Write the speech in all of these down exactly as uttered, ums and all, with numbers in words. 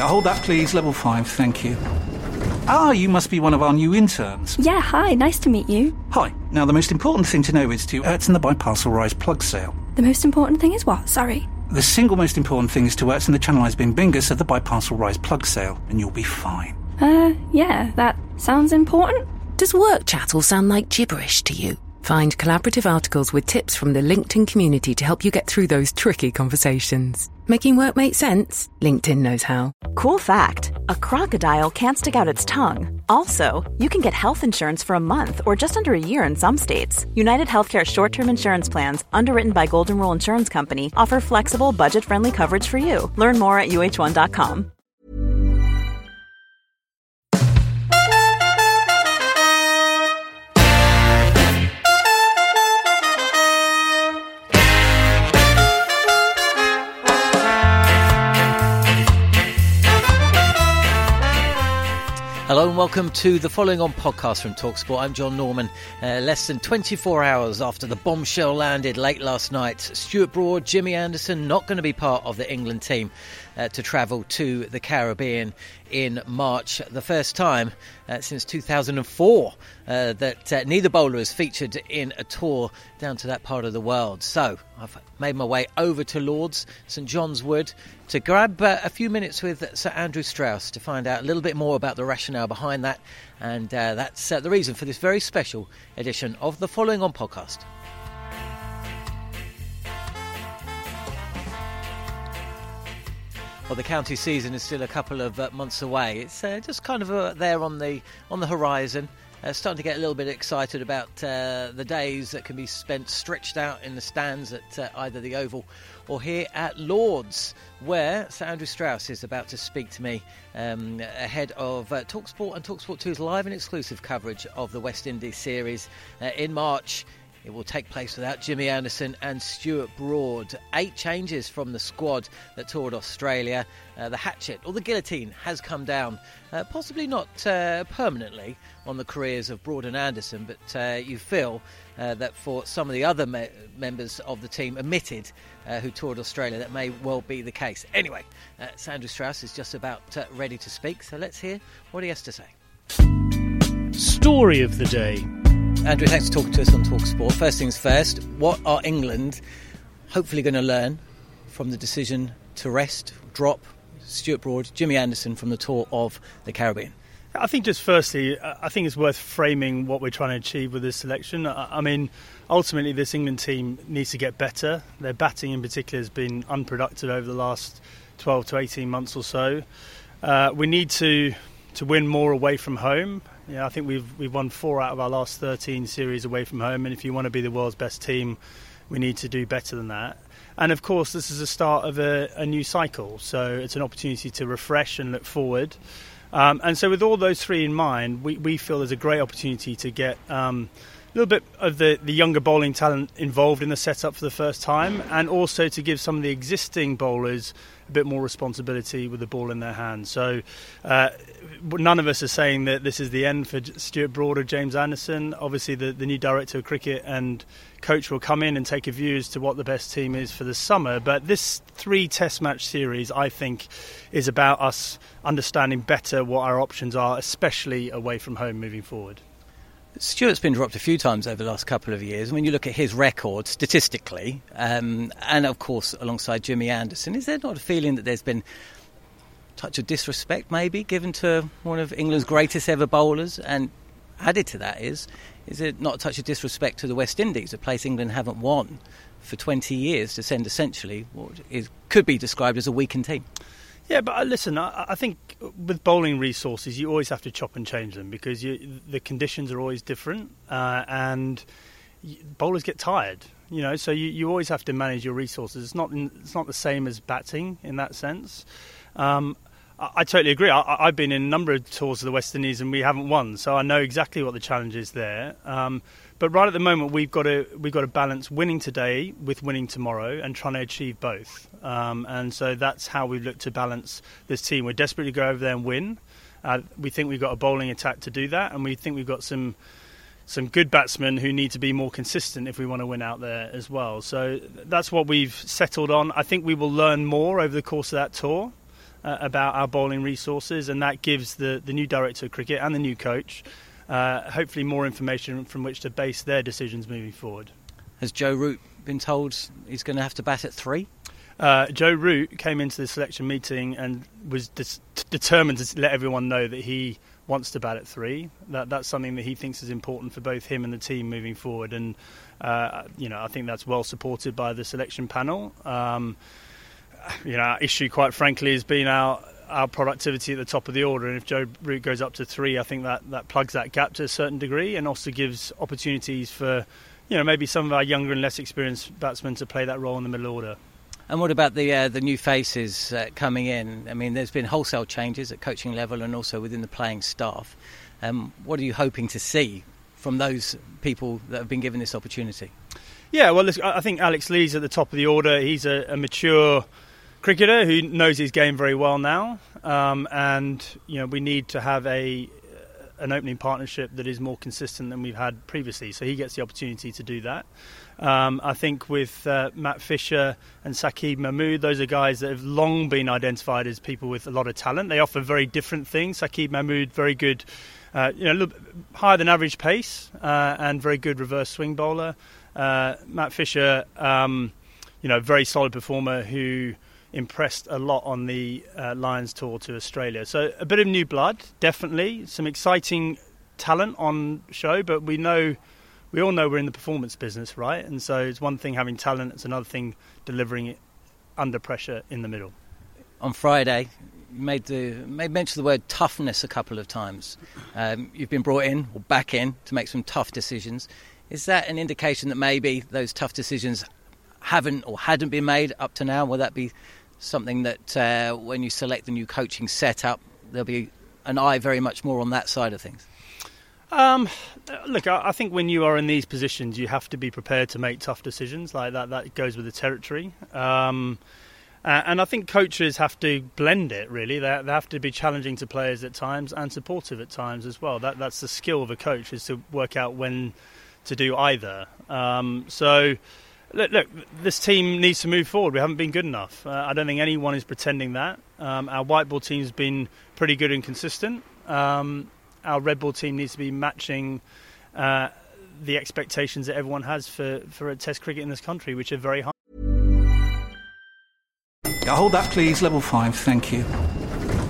Hold that, please. Level five, thank you. Ah, you must be one of our new interns. Yeah, hi. Nice to meet you. Hi. Now, the most important thing to know is to Urton the By Parcel Rise plug sale. The most important thing is what? Sorry. The single most important thing is to Urton the Channelized Bin Bingus of the By Parcel Rise plug sale, and you'll be fine. Uh, yeah, that sounds important. Does work chattel sound like gibberish to you? Find collaborative articles with tips from the LinkedIn community to help you get through those tricky conversations. Making work make sense? LinkedIn knows how. Cool fact, a crocodile can't stick out its tongue. Also, you can get health insurance for a month or just under a year in some states. UnitedHealthcare short-term insurance plans, underwritten by Golden Rule Insurance Company, offer flexible, budget-friendly coverage for you. Learn more at U H one dot com. Hello and welcome to the Following On podcast from TalkSport. I'm John Norman. Uh, less than twenty-four hours after the bombshell landed late last night, Stuart Broad, Jimmy Anderson not going to be part of the England team uh, to travel to the Caribbean in March. The first time uh, since two thousand four uh, that uh, neither bowler has featured in a tour down to that part of the world. So I've made my way over to Lord's, St John's Wood, to grab uh, a few minutes with Sir Andrew Strauss to find out a little bit more about the rationale behind that. And uh, that's uh, the reason for this very special edition of the Following On podcast. Well, the county season is still a couple of uh, months away. It's uh, just kind of uh, there on the on the horizon. Uh, starting to get a little bit excited about uh, the days that can be spent stretched out in the stands at uh, either the Oval or here at Lord's, where Sir Andrew Strauss is about to speak to me um, ahead of uh, TalkSport and TalkSport two's live and exclusive coverage of the West Indies series uh, in March. It will take place without Jimmy Anderson and Stuart Broad. Eight changes from the squad that toured Australia. Uh, the hatchet, or the guillotine, has come down. Uh, possibly not uh, permanently on the careers of Broad and Anderson, but uh, you feel uh, that for some of the other me- members of the team omitted uh, who toured Australia, that may well be the case. Anyway, uh, Sir Andrew Strauss is just about uh, ready to speak, so let's hear what he has to say. Story of the day. Andrew, thanks for talking to us on TalkSport. First things first, what are England hopefully going to learn from the decision to rest, drop Stuart Broad, Jimmy Anderson from the tour of the Caribbean? I think just firstly, I think it's worth framing what we're trying to achieve with this selection. I mean, ultimately this England team needs to get better. Their batting in particular has been unproductive over the last twelve to eighteen months or so. Uh, we need to to win more away from home. Yeah, I think we've we've won four out of our last thirteen series away from home, and if you want to be the world's best team, we need to do better than that. And of course, this is the start of a, a new cycle, so it's an opportunity to refresh and look forward. Um, and so with all those three in mind, we, we feel there's a great opportunity to get um, a little bit of the, the younger bowling talent involved in the setup for the first time, and also to give some of the existing bowlers a bit more responsibility with the ball in their hands. So uh, none of us are saying that this is the end for Stuart Broad or James Anderson. Obviously the, the new director of cricket and coach will come in and take a view as to what the best team is for the summer, but this three test match series I think is about us understanding better what our options are, especially away from home moving forward. Stuart's been dropped a few times over the last couple of years. When you look at his record statistically, um, and of course alongside Jimmy Anderson, is there not a feeling that there's been a touch of disrespect maybe given to one of England's greatest ever bowlers? And added to that is, is it not a touch of disrespect to the West Indies, a place England haven't won for twenty years, to send essentially what is, could be described as a weakened team? Yeah, but listen, I think with bowling resources, you always have to chop and change them because you, the conditions are always different uh, and bowlers get tired, you know, so you, you always have to manage your resources. It's not it's not the same as batting in that sense. Um, I, I totally agree. I, I've been in a number of tours of the West Indies and we haven't won, so I know exactly what the challenge is there. Um, but right at the moment, we've got to we've got to balance winning today with winning tomorrow and trying to achieve both. Um, and so that's how we look to balance this team. We're desperate to go over there and win. Uh, we think we've got a bowling attack to do that, and we think we've got some some good batsmen who need to be more consistent if we want to win out there as well. So that's what we've settled on. I think we will learn more over the course of that tour. uh, about our bowling resources, and that gives the, the new director of cricket and the new coach uh, hopefully more information from which to base their decisions moving forward. Has Joe Root been told he's going to have to bat at three? Uh, Joe Root came into the selection meeting and was de- determined to let everyone know that he wants to bat at three. That that's something that he thinks is important for both him and the team moving forward. And uh, you know, I think that's well supported by the selection panel. Um, you know, our issue, quite frankly, has been our our productivity at the top of the order. And if Joe Root goes up to three, I think that that plugs that gap to a certain degree, and also gives opportunities for, you know, maybe some of our younger and less experienced batsmen to play that role in the middle order. And what about the uh, the new faces uh, coming in? I mean, there's been wholesale changes at coaching level and also within the playing staff. Um, what are you hoping to see from those people that have been given this opportunity? Yeah, well, I think Alex Lees at the top of the order. He's a, a mature cricketer who knows his game very well now. Um, and, you know, we need to have a an opening partnership that is more consistent than we've had previously. So he gets the opportunity to do that. Um, I think with uh, Matt Fisher and Saqib Mahmood, those are guys that have long been identified as people with a lot of talent. They offer very different things. Saqib Mahmood, very good, uh, you know, a little bit higher than average pace uh, and very good reverse swing bowler. Uh, Matt Fisher, um, you know, very solid performer who impressed a lot on the uh, Lions tour to Australia. So a bit of new blood, definitely. Some exciting talent on show, but we know... We all know we're in the performance business, right? And so it's one thing having talent, it's another thing delivering it under pressure in the middle. On Friday, you made, the, made mention of the word toughness a couple of times. Um, you've been brought in, or back in, to make some tough decisions. Is that an indication that maybe those tough decisions haven't or hadn't been made up to now? Will that be something that uh, when you select the new coaching setup, there'll be an eye very much more on that side of things? Um, look, I think when you are in these positions, you have to be prepared to make tough decisions like that. That goes with the territory. Um, and I think coaches have to blend it, really. They have to be challenging to players at times and supportive at times as well. That That's the skill of a coach, is to work out when to do either. Um, so, look, look, this team needs to move forward. We haven't been good enough. Uh, I don't think anyone is pretending that. Um, our white ball team's been pretty good and consistent. Um Our Red Bull team needs to be matching uh, the expectations that everyone has for, for a Test cricket in this country, which are very high. Hold that, please. Level five, thank you.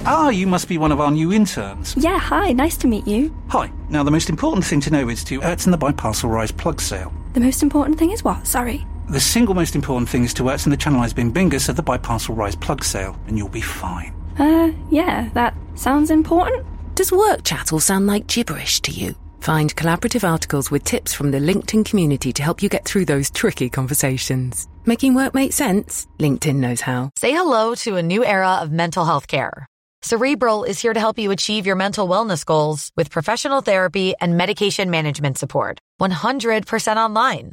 Ah, you must be one of our new interns. Yeah, hi. Nice to meet you. Hi. Now, the most important thing to know is to Urton the Biparcel Rise plug sale. The most important thing is what? Sorry. The single most important thing is to Urton the Channelized Bin Bingus at the Biparcel Rise plug sale, and you'll be fine. Uh, yeah, that sounds important. Does work chattel sound like gibberish to you? Find collaborative articles with tips from the LinkedIn community to help you get through those tricky conversations. Making work make sense? LinkedIn knows how. Say hello to a new era of mental health care. Cerebral is here to help you achieve your mental wellness goals with professional therapy and medication management support. one hundred percent online.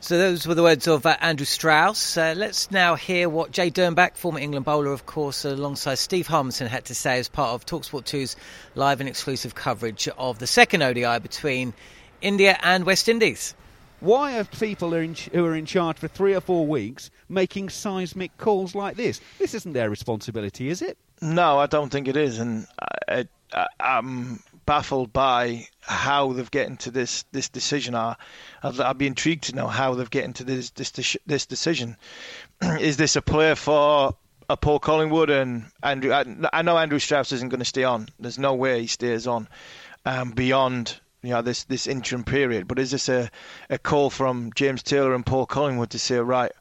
So those were the words of uh, Andrew Strauss. Uh, let's now hear what Jade Dernbach, former England bowler, of course, alongside Steve Harmison, had to say as part of TalkSport two's live and exclusive coverage of the second O D I between India and West Indies. Why have people who are, in, who are in charge for three or four weeks making seismic calls like this? This isn't their responsibility, is it? No, I don't think it is. And I, I, I'm baffled by how they've gotten to this this decision. I, I'd, I'd be intrigued to know how they've gotten to this this this decision. Is this a player for uh, Paul Collingwood and Andrew. I, I know Andrew Strauss isn't going to stay on. There's no way he stays on um, beyond you know this, this interim period. But is this a, a call from James Taylor and Paul Collingwood to say, right,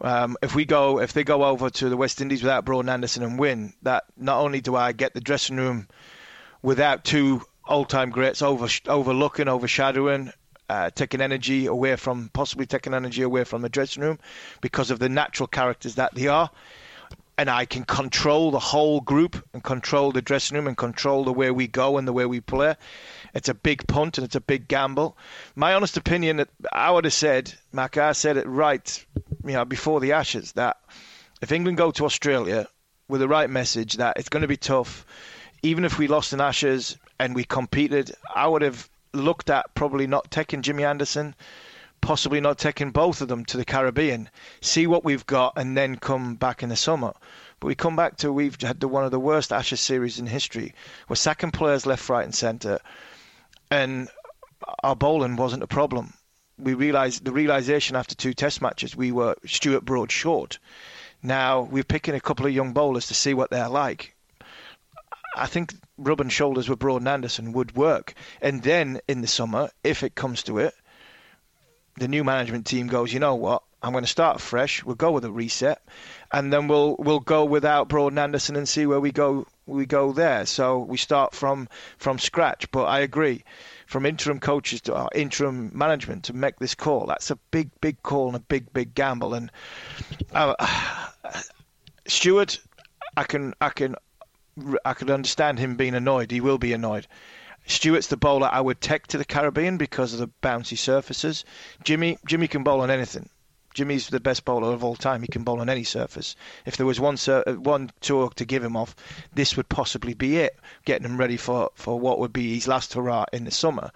um, if we go, if they go over to the West Indies without Broad and Anderson and win, that not only do I get the dressing room without two old-time greats over, overlooking, overshadowing, uh, taking energy away from, possibly taking energy away from the dressing room because of the natural characters that they are. And I can control the whole group and control the dressing room and control the way we go and the way we play. It's a big punt and it's a big gamble. My honest opinion, I would have said, Mac, I said it right you know, before the Ashes, that if England go to Australia with the right message that it's going to be tough, even if we lost in Ashes and we competed, I would have looked at probably not taking Jimmy Anderson, possibly not taking both of them to the Caribbean, see what we've got and then come back in the summer. But we come back to, we've had the, one of the worst Ashes series in history. We're sacking players left, right and centre and our bowling wasn't a problem. We realised, the realisation after two test matches, we were Stuart Broad short. Now we're picking a couple of young bowlers to see what they're like. I think rubbing shoulders with Broad and Anderson would work. And then in the summer, if it comes to it, the new management team goes, you know what, I'm going to start fresh. We'll go with a reset. And then we'll we'll go without Broad and Anderson and see where we go we go there. So we start from, from scratch. But I agree, from interim coaches to uh, interim management to make this call, that's a big, big call and a big, big gamble. And uh, Stuart, I can I can... I could understand him being annoyed. He will be annoyed. Stuart's the bowler I would take to the Caribbean because of the bouncy surfaces. Jimmy Jimmy can bowl on anything. Jimmy's the best bowler of all time. He can bowl on any surface. If there was one sur- one tour to give him off, this would possibly be it, getting him ready for, for what would be his last hurrah in the summer.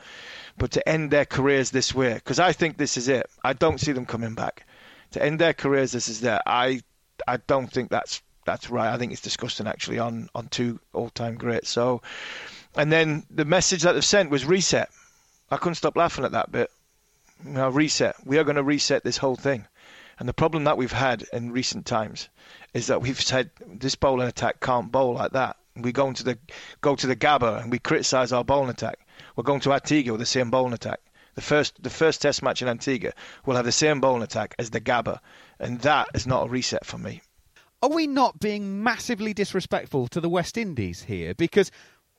But to end their careers this way, because I think this is it. I don't see them coming back. To end their careers, this is there. I I don't think that's That's right. I think it's disgusting, actually, on, on two all-time greats. So, and then the message that they've sent was reset. I couldn't stop laughing at that bit. You know, reset. We are going to reset this whole thing. And the problem that we've had in recent times is that we've said this bowling attack can't bowl like that. We go into the go to the Gabba and we criticise our bowling attack. We're going to Antigua with the same bowling attack. The first the first Test match in Antigua will have the same bowling attack as the Gabba, and that is not a reset for me. Are we not being massively disrespectful to the West Indies here? Because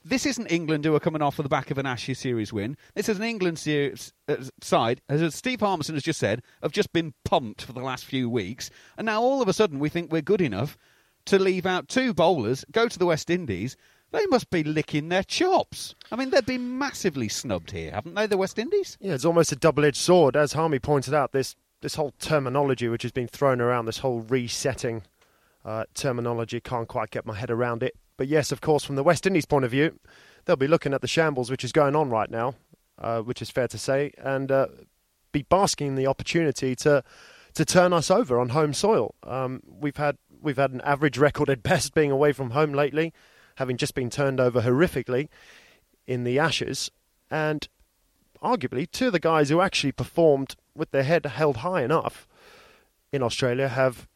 this isn't England who are coming off of the back of an Ashes series win. This is an England series, uh, side, as Steve Harmison has just said, have just been pumped for the last few weeks. And now all of a sudden we think we're good enough to leave out two bowlers, go to the West Indies. They must be licking their chops. I mean, they've been massively snubbed here, haven't they, the West Indies? Yeah, it's almost a double-edged sword. As Harmy pointed out, this, this whole terminology which has been thrown around, this whole resetting Uh, terminology, can't quite get my head around it. But yes, of course, from the West Indies point of view, they'll be looking at the shambles which is going on right now, uh, which is fair to say, and uh, be basking in the opportunity to to turn us over on home soil. Um, we've had we've had an average record at best being away from home lately, having just been turned over horrifically in the Ashes, and arguably two of the guys who actually performed with their head held high enough in Australia have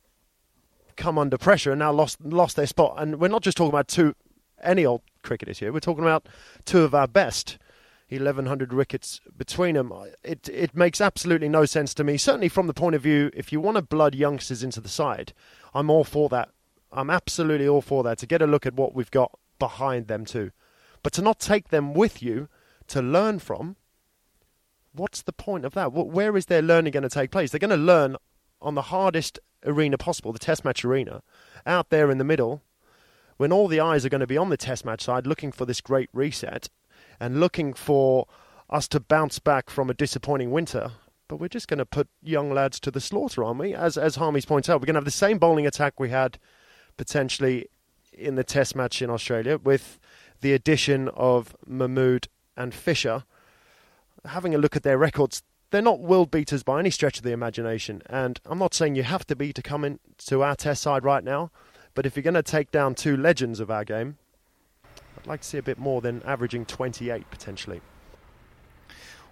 come under pressure and now lost lost their spot. And we're not just talking about two any old cricketers here, we're talking about two of our best, eleven hundred wickets between them. It, it makes absolutely no sense to me, certainly from the point of view, if you want to blood youngsters into the side, I'm all for that. I'm absolutely all for that, to get a look at what we've got behind them too. But to not take them with you to learn from, what's the point of that? Where is their learning going to take place? They're going to learn on the hardest arena possible, the Test match arena, out there in the middle, when all the eyes are going to be on the Test match side, looking for this great reset and looking for us to bounce back from a disappointing winter. But we're just going to put young lads to the slaughter, aren't we? As, as Harmy's points out, we're going to have the same bowling attack we had potentially in the Test match in Australia, with the addition of Mahmood and Fisher. Having a look at their records, they're not world beaters by any stretch of the imagination. And I'm not saying you have to be to come in to our Test side right now. But if you're going to take down two legends of our game, I'd like to see a bit more than averaging twenty-eight potentially.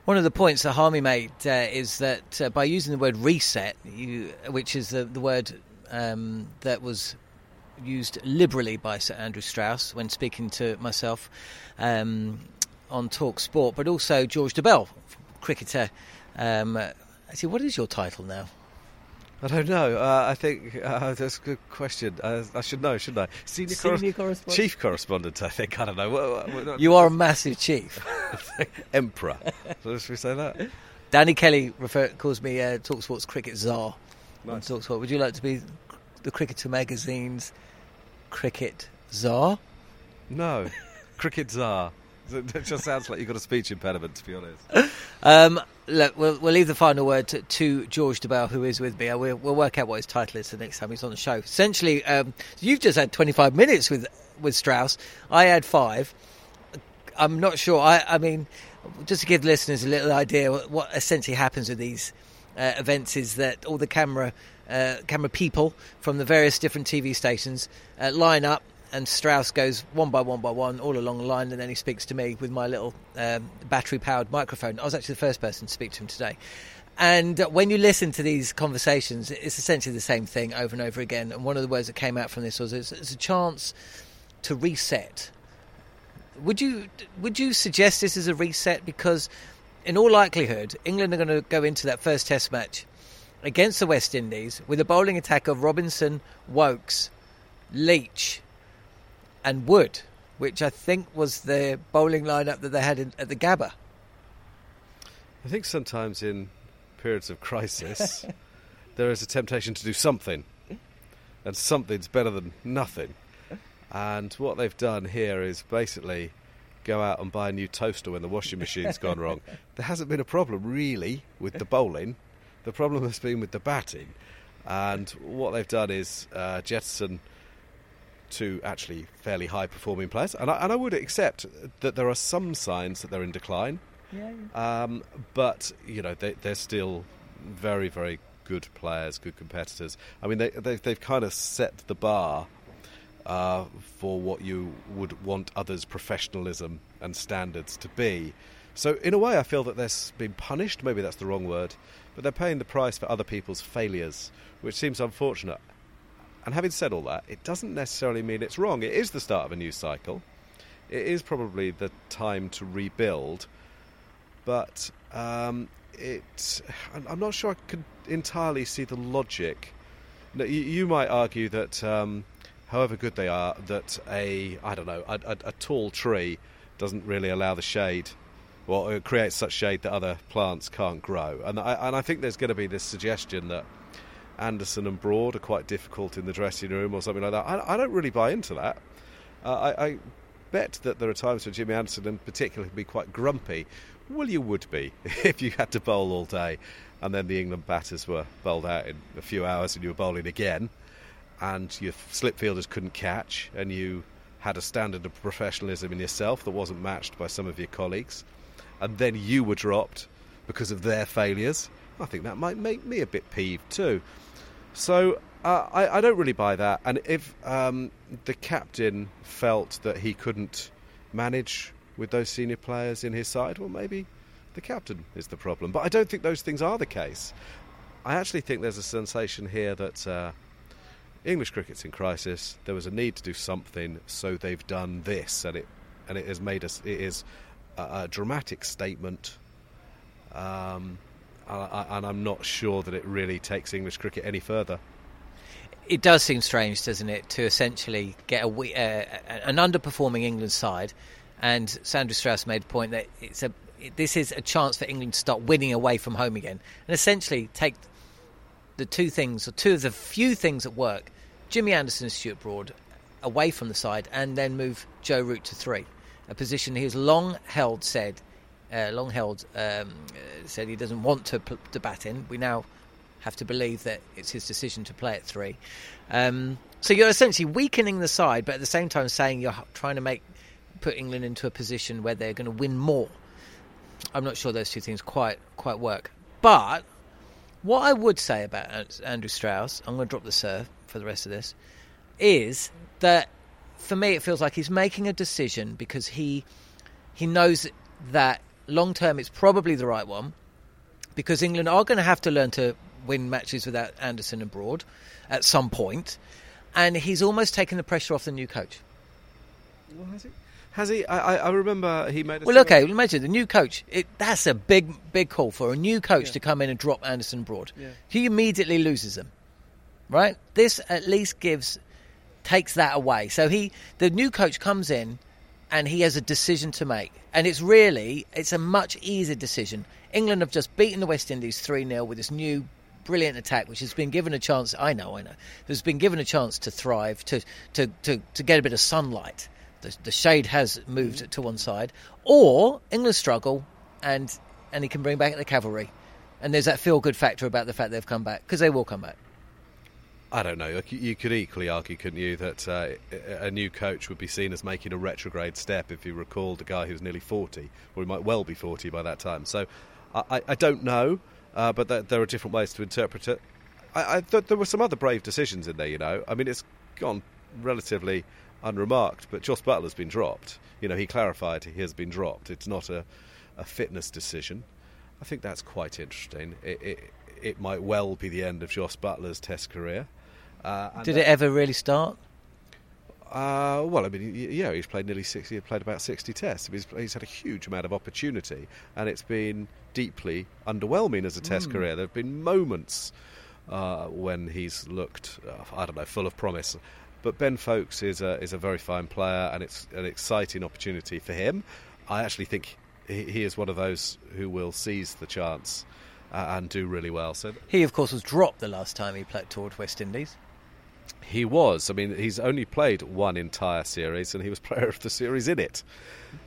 One of the points that Harmy made uh, is that uh, by using the word reset, you, which is the, the word um, that was used liberally by Sir Andrew Strauss when speaking to myself um, on TalkSport, but also George Dobell, cricketer. Um, actually, what is your title now? I don't know. Uh, I think uh, that's a good question. Uh, I should know, shouldn't I? Senior, Senior cor- correspondent? Chief correspondent, I think. I don't know. We're, we're not... You are a massive chief. Emperor. Should we say that? Danny Kelly refer- calls me uh, TalkSport's cricket czar. Nice. On TalkSport. Would you like to be the Cricketer magazine's cricket czar? No. Cricket czar. It just sounds like you've got a speech impediment, to be honest. Um, look, we'll, we'll leave the final word to, to George Dobell, who is with me. We'll, we'll work out what his title is the next time he's on the show. Essentially, um, you've just had twenty-five minutes with with Strauss. I had five. I'm not sure. I, I mean, just to give listeners a little idea, what essentially happens with these uh, events is that all the camera uh, camera people from the various different T V stations uh, line up. And Strauss goes one by one by one all along the line, and then he speaks to me with my little um, battery-powered microphone. I was actually the first person to speak to him today. And when you listen to these conversations, it's essentially the same thing over and over again. And one of the words that came out from this was, it's, it's a chance to reset. Would you, would you suggest this is a reset? Because in all likelihood, England are going to go into that first test match against the West Indies with a bowling attack of Robinson, Woakes, Leach... and Wood, which I think was the bowling lineup that they had in, at the Gabba. I think sometimes in periods of crisis, there is a temptation to do something, and something's better than nothing. And what they've done here is basically go out and buy a new toaster when the washing machine's gone wrong. There hasn't been a problem, really, with the bowling. The problem has been with the batting. And what they've done is uh, jettison... to actually fairly high-performing players. And I, and I would accept that there are some signs that they're in decline. Yeah, yeah. Um, but, you know, they, they're still very, very good players, good competitors. I mean, they, they, they've kind of set the bar uh, for what you would want others' professionalism and standards to be. So, in a way, I feel that they're being punished. Maybe that's the wrong word. But they're paying the price for other people's failures, which seems unfortunate. And having said all that, it doesn't necessarily mean it's wrong. It is the start of a new cycle. It is probably the time to rebuild. But um, it, I'm not sure I could entirely see the logic. Now, you, you might argue that um, however good they are, that a, I don't know, a, a, a tall tree doesn't really allow the shade. Well, it creates such shade that other plants can't grow. And I, and I think there's going to be this suggestion that Anderson and Broad are quite difficult in the dressing room or something like that. I, I don't really buy into that. Uh, I, I bet that there are times when Jimmy Anderson in particular can be quite grumpy. Well, you would be if you had to bowl all day and then the England batters were bowled out in a few hours and you were bowling again and your slip fielders couldn't catch and you had a standard of professionalism in yourself that wasn't matched by some of your colleagues and then you were dropped because of their failures. I think that might make me a bit peeved too. So uh, I, I don't really buy that. And if um, the captain felt that he couldn't manage with those senior players in his side, well, maybe the captain is the problem. But I don't think those things are the case. I actually think there's a sensation here that uh, English cricket's in crisis. There was a need to do something, so they've done this, and it and it has made us. It is a, a dramatic statement. Um. Uh, and I'm not sure that it really takes English cricket any further. It does seem strange, doesn't it, to essentially get a, uh, an underperforming England side. And Sandra Strauss made the point that it's a this is a chance for England to start winning away from home again. And essentially take the two things, or two of the few things at work, Jimmy Anderson and Stuart Broad, away from the side, and then move Joe Root to three. A position he has long held said... Uh, Longheld um, said he doesn't want to, p- to bat in. We now have to believe that it's his decision to play at three. Um, so you're essentially weakening the side, but at the same time saying you're trying to make put England into a position where they're going to win more. I'm not sure those two things quite quite work. But what I would say about Andrew Strauss, I'm going to drop the serve for the rest of this, is that for me it feels like he's making a decision because he he knows that long term, it's probably the right one because England are going to have to learn to win matches without Anderson and Broad at some point. and he's almost taken the pressure off the new coach. Well, has he? Has he? I, I remember he made a... Well, okay, imagine, the new coach. It, that's a big, big call for a new coach yeah. to come in and drop Anderson Broad. Yeah. He immediately loses them, right? This at least gives... takes that away. So he... the new coach comes in and he has a decision to make. And it's really... it's a much easier decision. England have just beaten the West Indies three nil with this new... brilliant attack, which has been given a chance. I know, I know. Has been given a chance to thrive, to to to, to get a bit of sunlight. The, the shade has moved to one side. Or England struggle, and and he can bring back the cavalry. And there's that feel-good factor about the fact they've come back, because they will come back. I don't know. You could equally argue, couldn't you, that uh, a new coach would be seen as making a retrograde step. If you recall the guy who's nearly forty, or he might well be forty by that time. So I, I don't know. Uh, but th- there are different ways to interpret it. I, I thought there were some other brave decisions in there, you know. I mean, it's gone relatively unremarked, but Jos Butler's been dropped. You know, he clarified he has been dropped. It's not a, a fitness decision. I think that's quite interesting. It, it, it might well be the end of Jos Butler's Test career. Uh, and Did it ever really start? Uh, well, I mean, yeah, he's played nearly sixty. He played about sixty tests. He's, he's had a huge amount of opportunity, and it's been deeply underwhelming as a Test mm. career. There have been moments uh, when he's looked, uh, I don't know, full of promise. But Ben Foakes is a is a very fine player, and it's an exciting opportunity for him. I actually think he, he is one of those who will seize the chance uh, and do really well. So he, of course, was dropped the last time he played toward West Indies. He was. I mean, he's only played one entire series, and he was player of the series in it.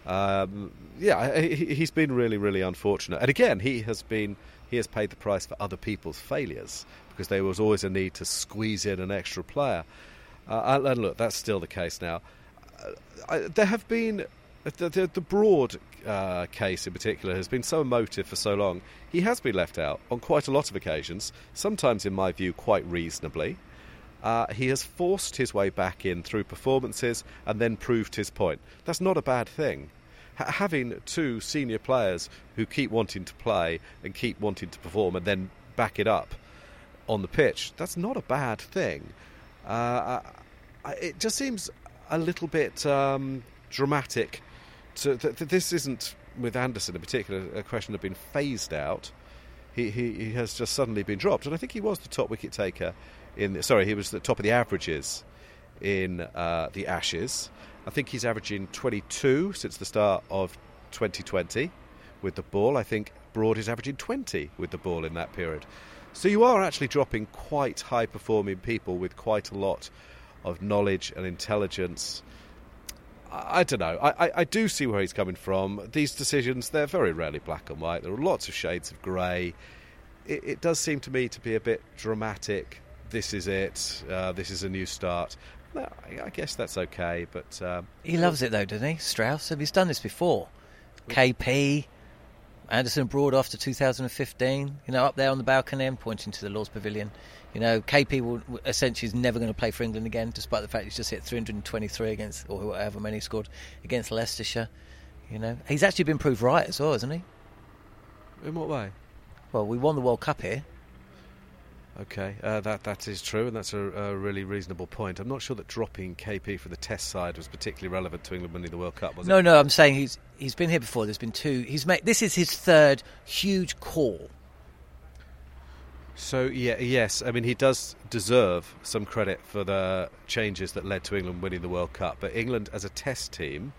Um, yeah, he, he's been really, really unfortunate. And again, he has been he has paid the price for other people's failures, because there was always a need to squeeze in an extra player. Uh, and look, that's still the case now. Uh, I, there have been the the, the Broad uh, case in particular has been so emotive for so long. He has been left out on quite a lot of occasions. Sometimes, in my view, quite reasonably. Uh, he has forced his way back in through performances and then proved his point. That's not a bad thing. H- having two senior players who keep wanting to play and keep wanting to perform and then back it up on the pitch, that's not a bad thing. Uh, I, it just seems a little bit um, dramatic. To, th- th- this isn't, with Anderson in particular, a question of being phased out. He, he, he has just suddenly been dropped. And I think he was the top wicket taker. In, sorry, he was at the top of the averages in uh, the Ashes. I think he's averaging twenty-two since the start of twenty twenty with the ball. I think Broad is averaging twenty with the ball in that period. So you are actually dropping quite high-performing people with quite a lot of knowledge and intelligence. I, I don't know. I, I, I do see where he's coming from. These decisions, they're very rarely black and white. There are lots of shades of grey. It, it does seem to me to be a bit dramatic. This is it, uh, this is a new start. No, I guess that's okay, but... Um, he loves it though, doesn't he, Strauss? He's done this before. K P, Anderson Broad after two thousand fifteen, you know, up there on the balcony and pointing to the Lord's Pavilion. You know, K P will, essentially is never going to play for England again, despite the fact he's just hit three hundred twenty-three against, or however many he scored, against Leicestershire. You know, he's actually been proved right as well, hasn't he? In what way? Well, we won the World Cup here. OK, uh, that that is true, and that's a, a really reasonable point. I'm not sure that dropping K P for the Test side was particularly relevant to England winning the World Cup, was no, it? No, no, I'm saying he's he's been here before. There's been two. He's made this is his third huge call. So, yeah, yes, I mean, he does deserve some credit for the changes that led to England winning the World Cup, but England as a Test team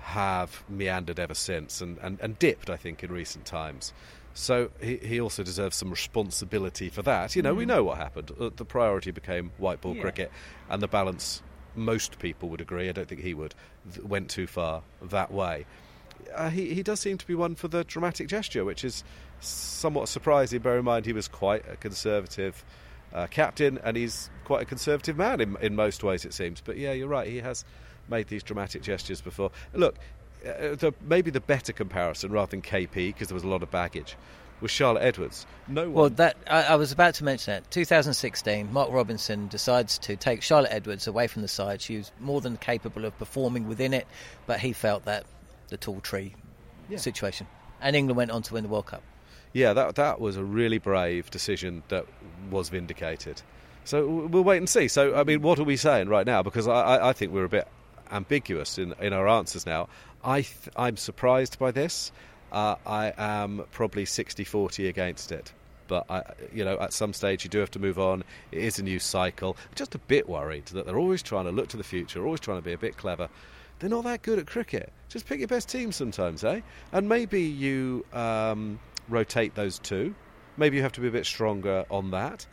have meandered ever since and, and, and dipped, I think, in recent times. So he, he also deserves some responsibility for that. You know, mm. we know what happened. The priority became white ball yeah. cricket, and the balance, most people would agree, I don't think he would, went too far that way. Uh, he, he does seem to be one for the dramatic gesture, which is somewhat surprising. Bear in mind he was quite a conservative uh, captain, and he's quite a conservative man in, in most ways, it seems. But yeah, you're right, he has made these dramatic gestures before. Look... Uh, the, maybe the better comparison, rather than K P, because there was a lot of baggage, was Charlotte Edwards. No one... Well, that I, I was about to mention that. twenty sixteen, Mark Robinson decides to take Charlotte Edwards away from the side. She was more than capable of performing within it, but he felt that the tall tree yeah. situation. And England went on to win the World Cup. Yeah, that that was a really brave decision that was vindicated. So we'll wait and see. So, I mean, what are we saying right now? Because I, I think we're a bit ambiguous in, in our answers now. I th- I'm surprised by this. Uh, I am probably sixty forty against it. But, I, you know, at some stage you do have to move on. It is a new cycle. I'm just a bit worried that they're always trying to look to the future, always trying to be a bit clever. They're not that good at cricket. Just pick your best team sometimes, eh? And maybe you um, rotate those two. Maybe you have to be a bit stronger on that.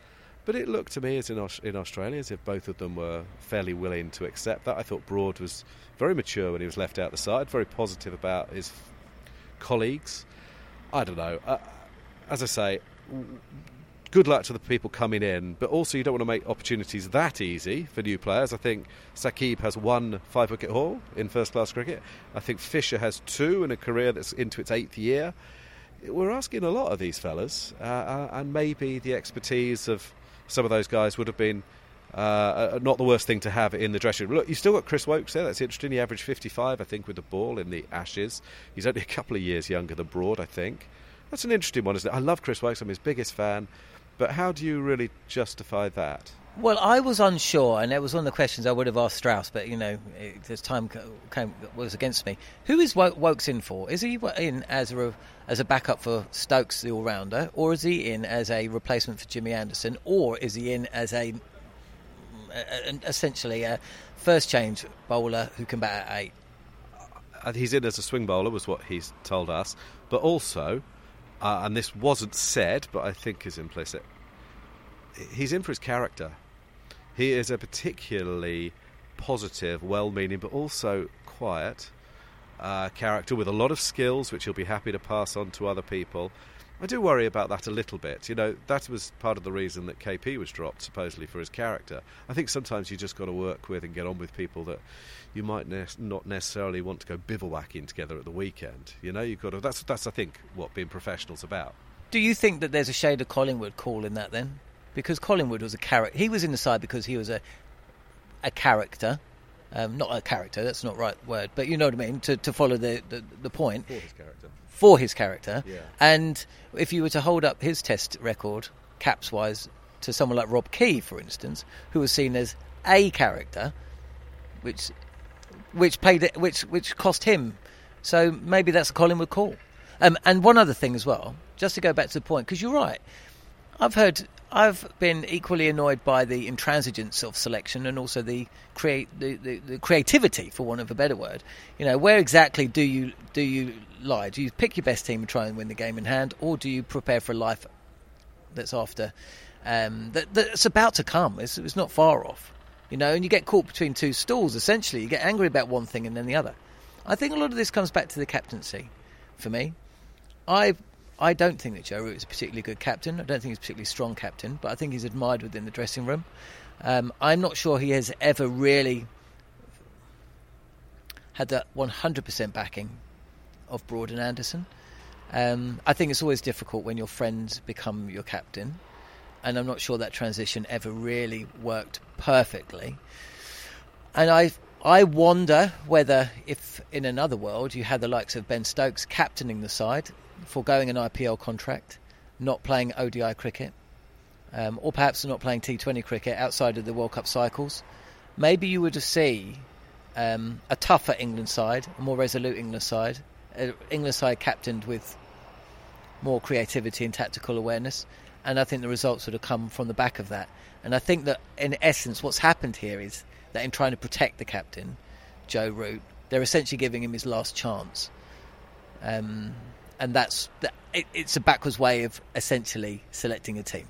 But it looked to me as in, Aus- in Australia as if both of them were fairly willing to accept that. I thought Broad was very mature when he was left out the side, very positive about his f- colleagues. I don't know. Uh, as I say, w- good luck to the people coming in, but also you don't want to make opportunities that easy for new players. I think Saqib has one five-wicket haul in first-class cricket. I think Fisher has two in a career that's into its eighth year. We're asking a lot of these fellas, uh, uh, and maybe the expertise of some of those guys would have been uh, not the worst thing to have in the dressing room. Look, you've still got Chris Woakes there. That's interesting. He averaged fifty-five, I think, with the ball in the Ashes. He's only a couple of years younger than Broad, I think. That's an interesting one, isn't it? I love Chris Woakes. I'm his biggest fan. But how do you really justify that? Well, I was unsure, and it was one of the questions I would have asked Strauss, but, you know, this time came, was against me. Who is Woakes in for? Is he in as a, as a backup for Stokes, the all-rounder, or is he in as a replacement for Jimmy Anderson, or is he in as a, essentially a first-change bowler who can bat at eight? He's in as a swing bowler, was what he's told us, but also... Uh, and this wasn't said, but I think is implicit. He's in for his character. He is a particularly positive, well-meaning, but also quiet uh, character with a lot of skills, which he'll be happy to pass on to other people. I do worry about that a little bit. You know, that was part of the reason that K P was dropped, supposedly, for his character. I think sometimes you just got to work with and get on with people that you might ne- not necessarily want to go bivouacking together at the weekend. You know, you've got to... That's, that's I think, what being professional's about. Do you think that there's a shade of Collingwood call in that, then? Because Collingwood was a character... He was in the side because he was a a character... Um, not a character, that's not the right word, but you know what I mean, to, to follow the, the, the point. For his character. For his character. Yeah. And if you were to hold up his test record, caps-wise, to someone like Rob Key, for instance, who was seen as a character, which which played it, which which cost him. So maybe that's a Collingwood call. Um, and one other thing as well, just to go back to the point, because you're right, I've heard... I've been equally annoyed by the intransigence of selection and also the create the, the, the creativity, for want of a better word. You know, where exactly do you do you lie? Do you pick your best team and try and win the game in hand, or do you prepare for a life that's after um, that, that's about to come? It's, it's not far off, you know. And you get caught between two stools. Essentially, you get angry about one thing and then the other. I think a lot of this comes back to the captaincy. For me, I. I don't think that Joe Root is a particularly good captain. I don't think he's a particularly strong captain, but I think he's admired within the dressing room. Um, I'm not sure he has ever really had that one hundred percent backing of Broad and Anderson. Um, I think it's always difficult when your friends become your captain, and I'm not sure that transition ever really worked perfectly. And I I wonder whether if in another world you had the likes of Ben Stokes captaining the side, foregoing an I P L contract, not playing O D I cricket, um, or perhaps not playing T twenty cricket outside of the World Cup cycles, maybe you would see um, a tougher England side, a more resolute England side, an England side captained with more creativity and tactical awareness, and I think the results would have come from the back of that. And I think that, in essence, what's happened here is that in trying to protect the captain, Joe Root, they're essentially giving him his last chance. Um... And that's it's a backwards way of essentially selecting a team.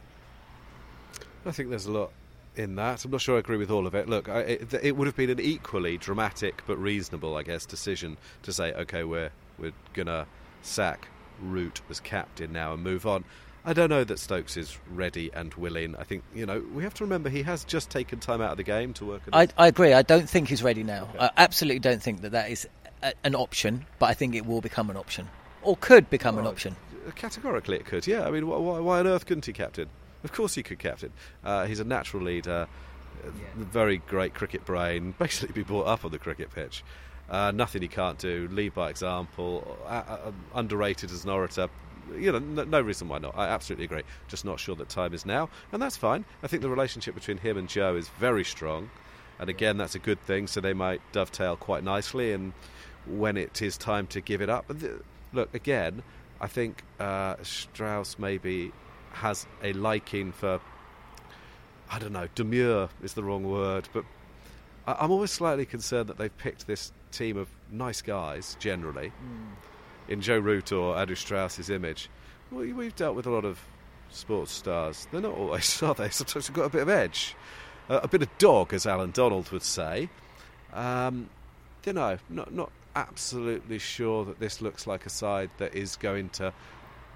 I think there's a lot in that. I'm not sure I agree with all of it. Look, I, it, it would have been an equally dramatic but reasonable, I guess, decision to say, OK, we're, we're going to sack Root as captain now and move on. I don't know that Stokes is ready and willing. I think, you know, we have to remember he has just taken time out of the game to work. I, I agree. I don't think he's ready now. Okay. I absolutely don't think that that is a, an option, but I think it will become an option. Or could become oh, an option. Categorically, it could. Yeah, I mean, wh- wh- why on earth couldn't he captain? Of course, he could captain. Uh, he's a natural leader, yeah. Very great cricket brain. Basically, be brought up on the cricket pitch. Uh, nothing he can't do. Lead by example. Uh, uh, underrated as an orator. you know, no, no reason why not. I absolutely agree. Just not sure that time is now, and that's fine. I think the relationship between him and Joe is very strong, and again, that's a good thing, so they might dovetail quite nicely and when it is time to give it up. Look, again, I think uh, Strauss maybe has a liking for, I don't know, demure is the wrong word, but I'm always slightly concerned that they've picked this team of nice guys, generally, mm. in Joe Root or Andrew Strauss's image. We, we've dealt with a lot of sports stars. They're not always, are they? Sometimes they've got a bit of edge. Uh, a bit of dog, as Alan Donald would say. Um, you know, not, not absolutely sure that this looks like a side that is going to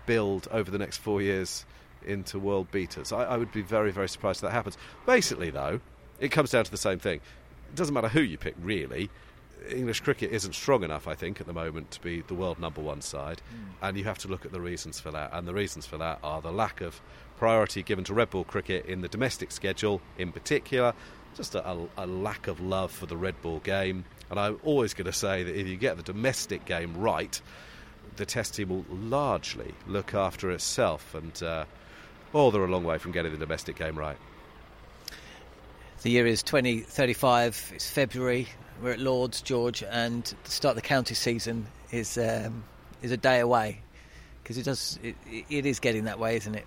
build over the next four years into world beaters. I, I would be very, very surprised if that happens. Basically, though, it comes down to the same thing. It doesn't matter who you pick, really. English cricket isn't strong enough, I think, at the moment to be the world number one side, mm. and you have to look at the reasons for that, and the reasons for that are the lack of priority given to red ball cricket in the domestic schedule in particular, just a, a, a lack of love for the red ball game. And I'm always going to say that if you get the domestic game right, the test team will largely look after itself, and uh, oh, they're a long way from getting the domestic game right. The year is twenty thirty-five, it's February, we're at Lord's, George, and the start of the county season is um, is a day away, because it does it, it is getting that way, isn't it?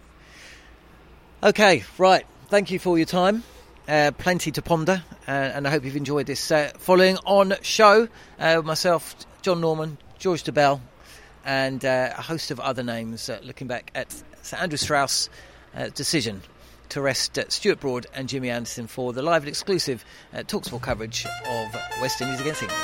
Okay, right, thank you for your time, uh, plenty to ponder, uh, and I hope you've enjoyed this uh, following on show, uh, myself, John Norman, George Dobell, and uh, a host of other names, uh, looking back at Sir Andrew Strauss' uh, decision to rest uh, Stuart Broad and Jimmy Anderson for the live and exclusive uh, TalkSport coverage of West Indies against England.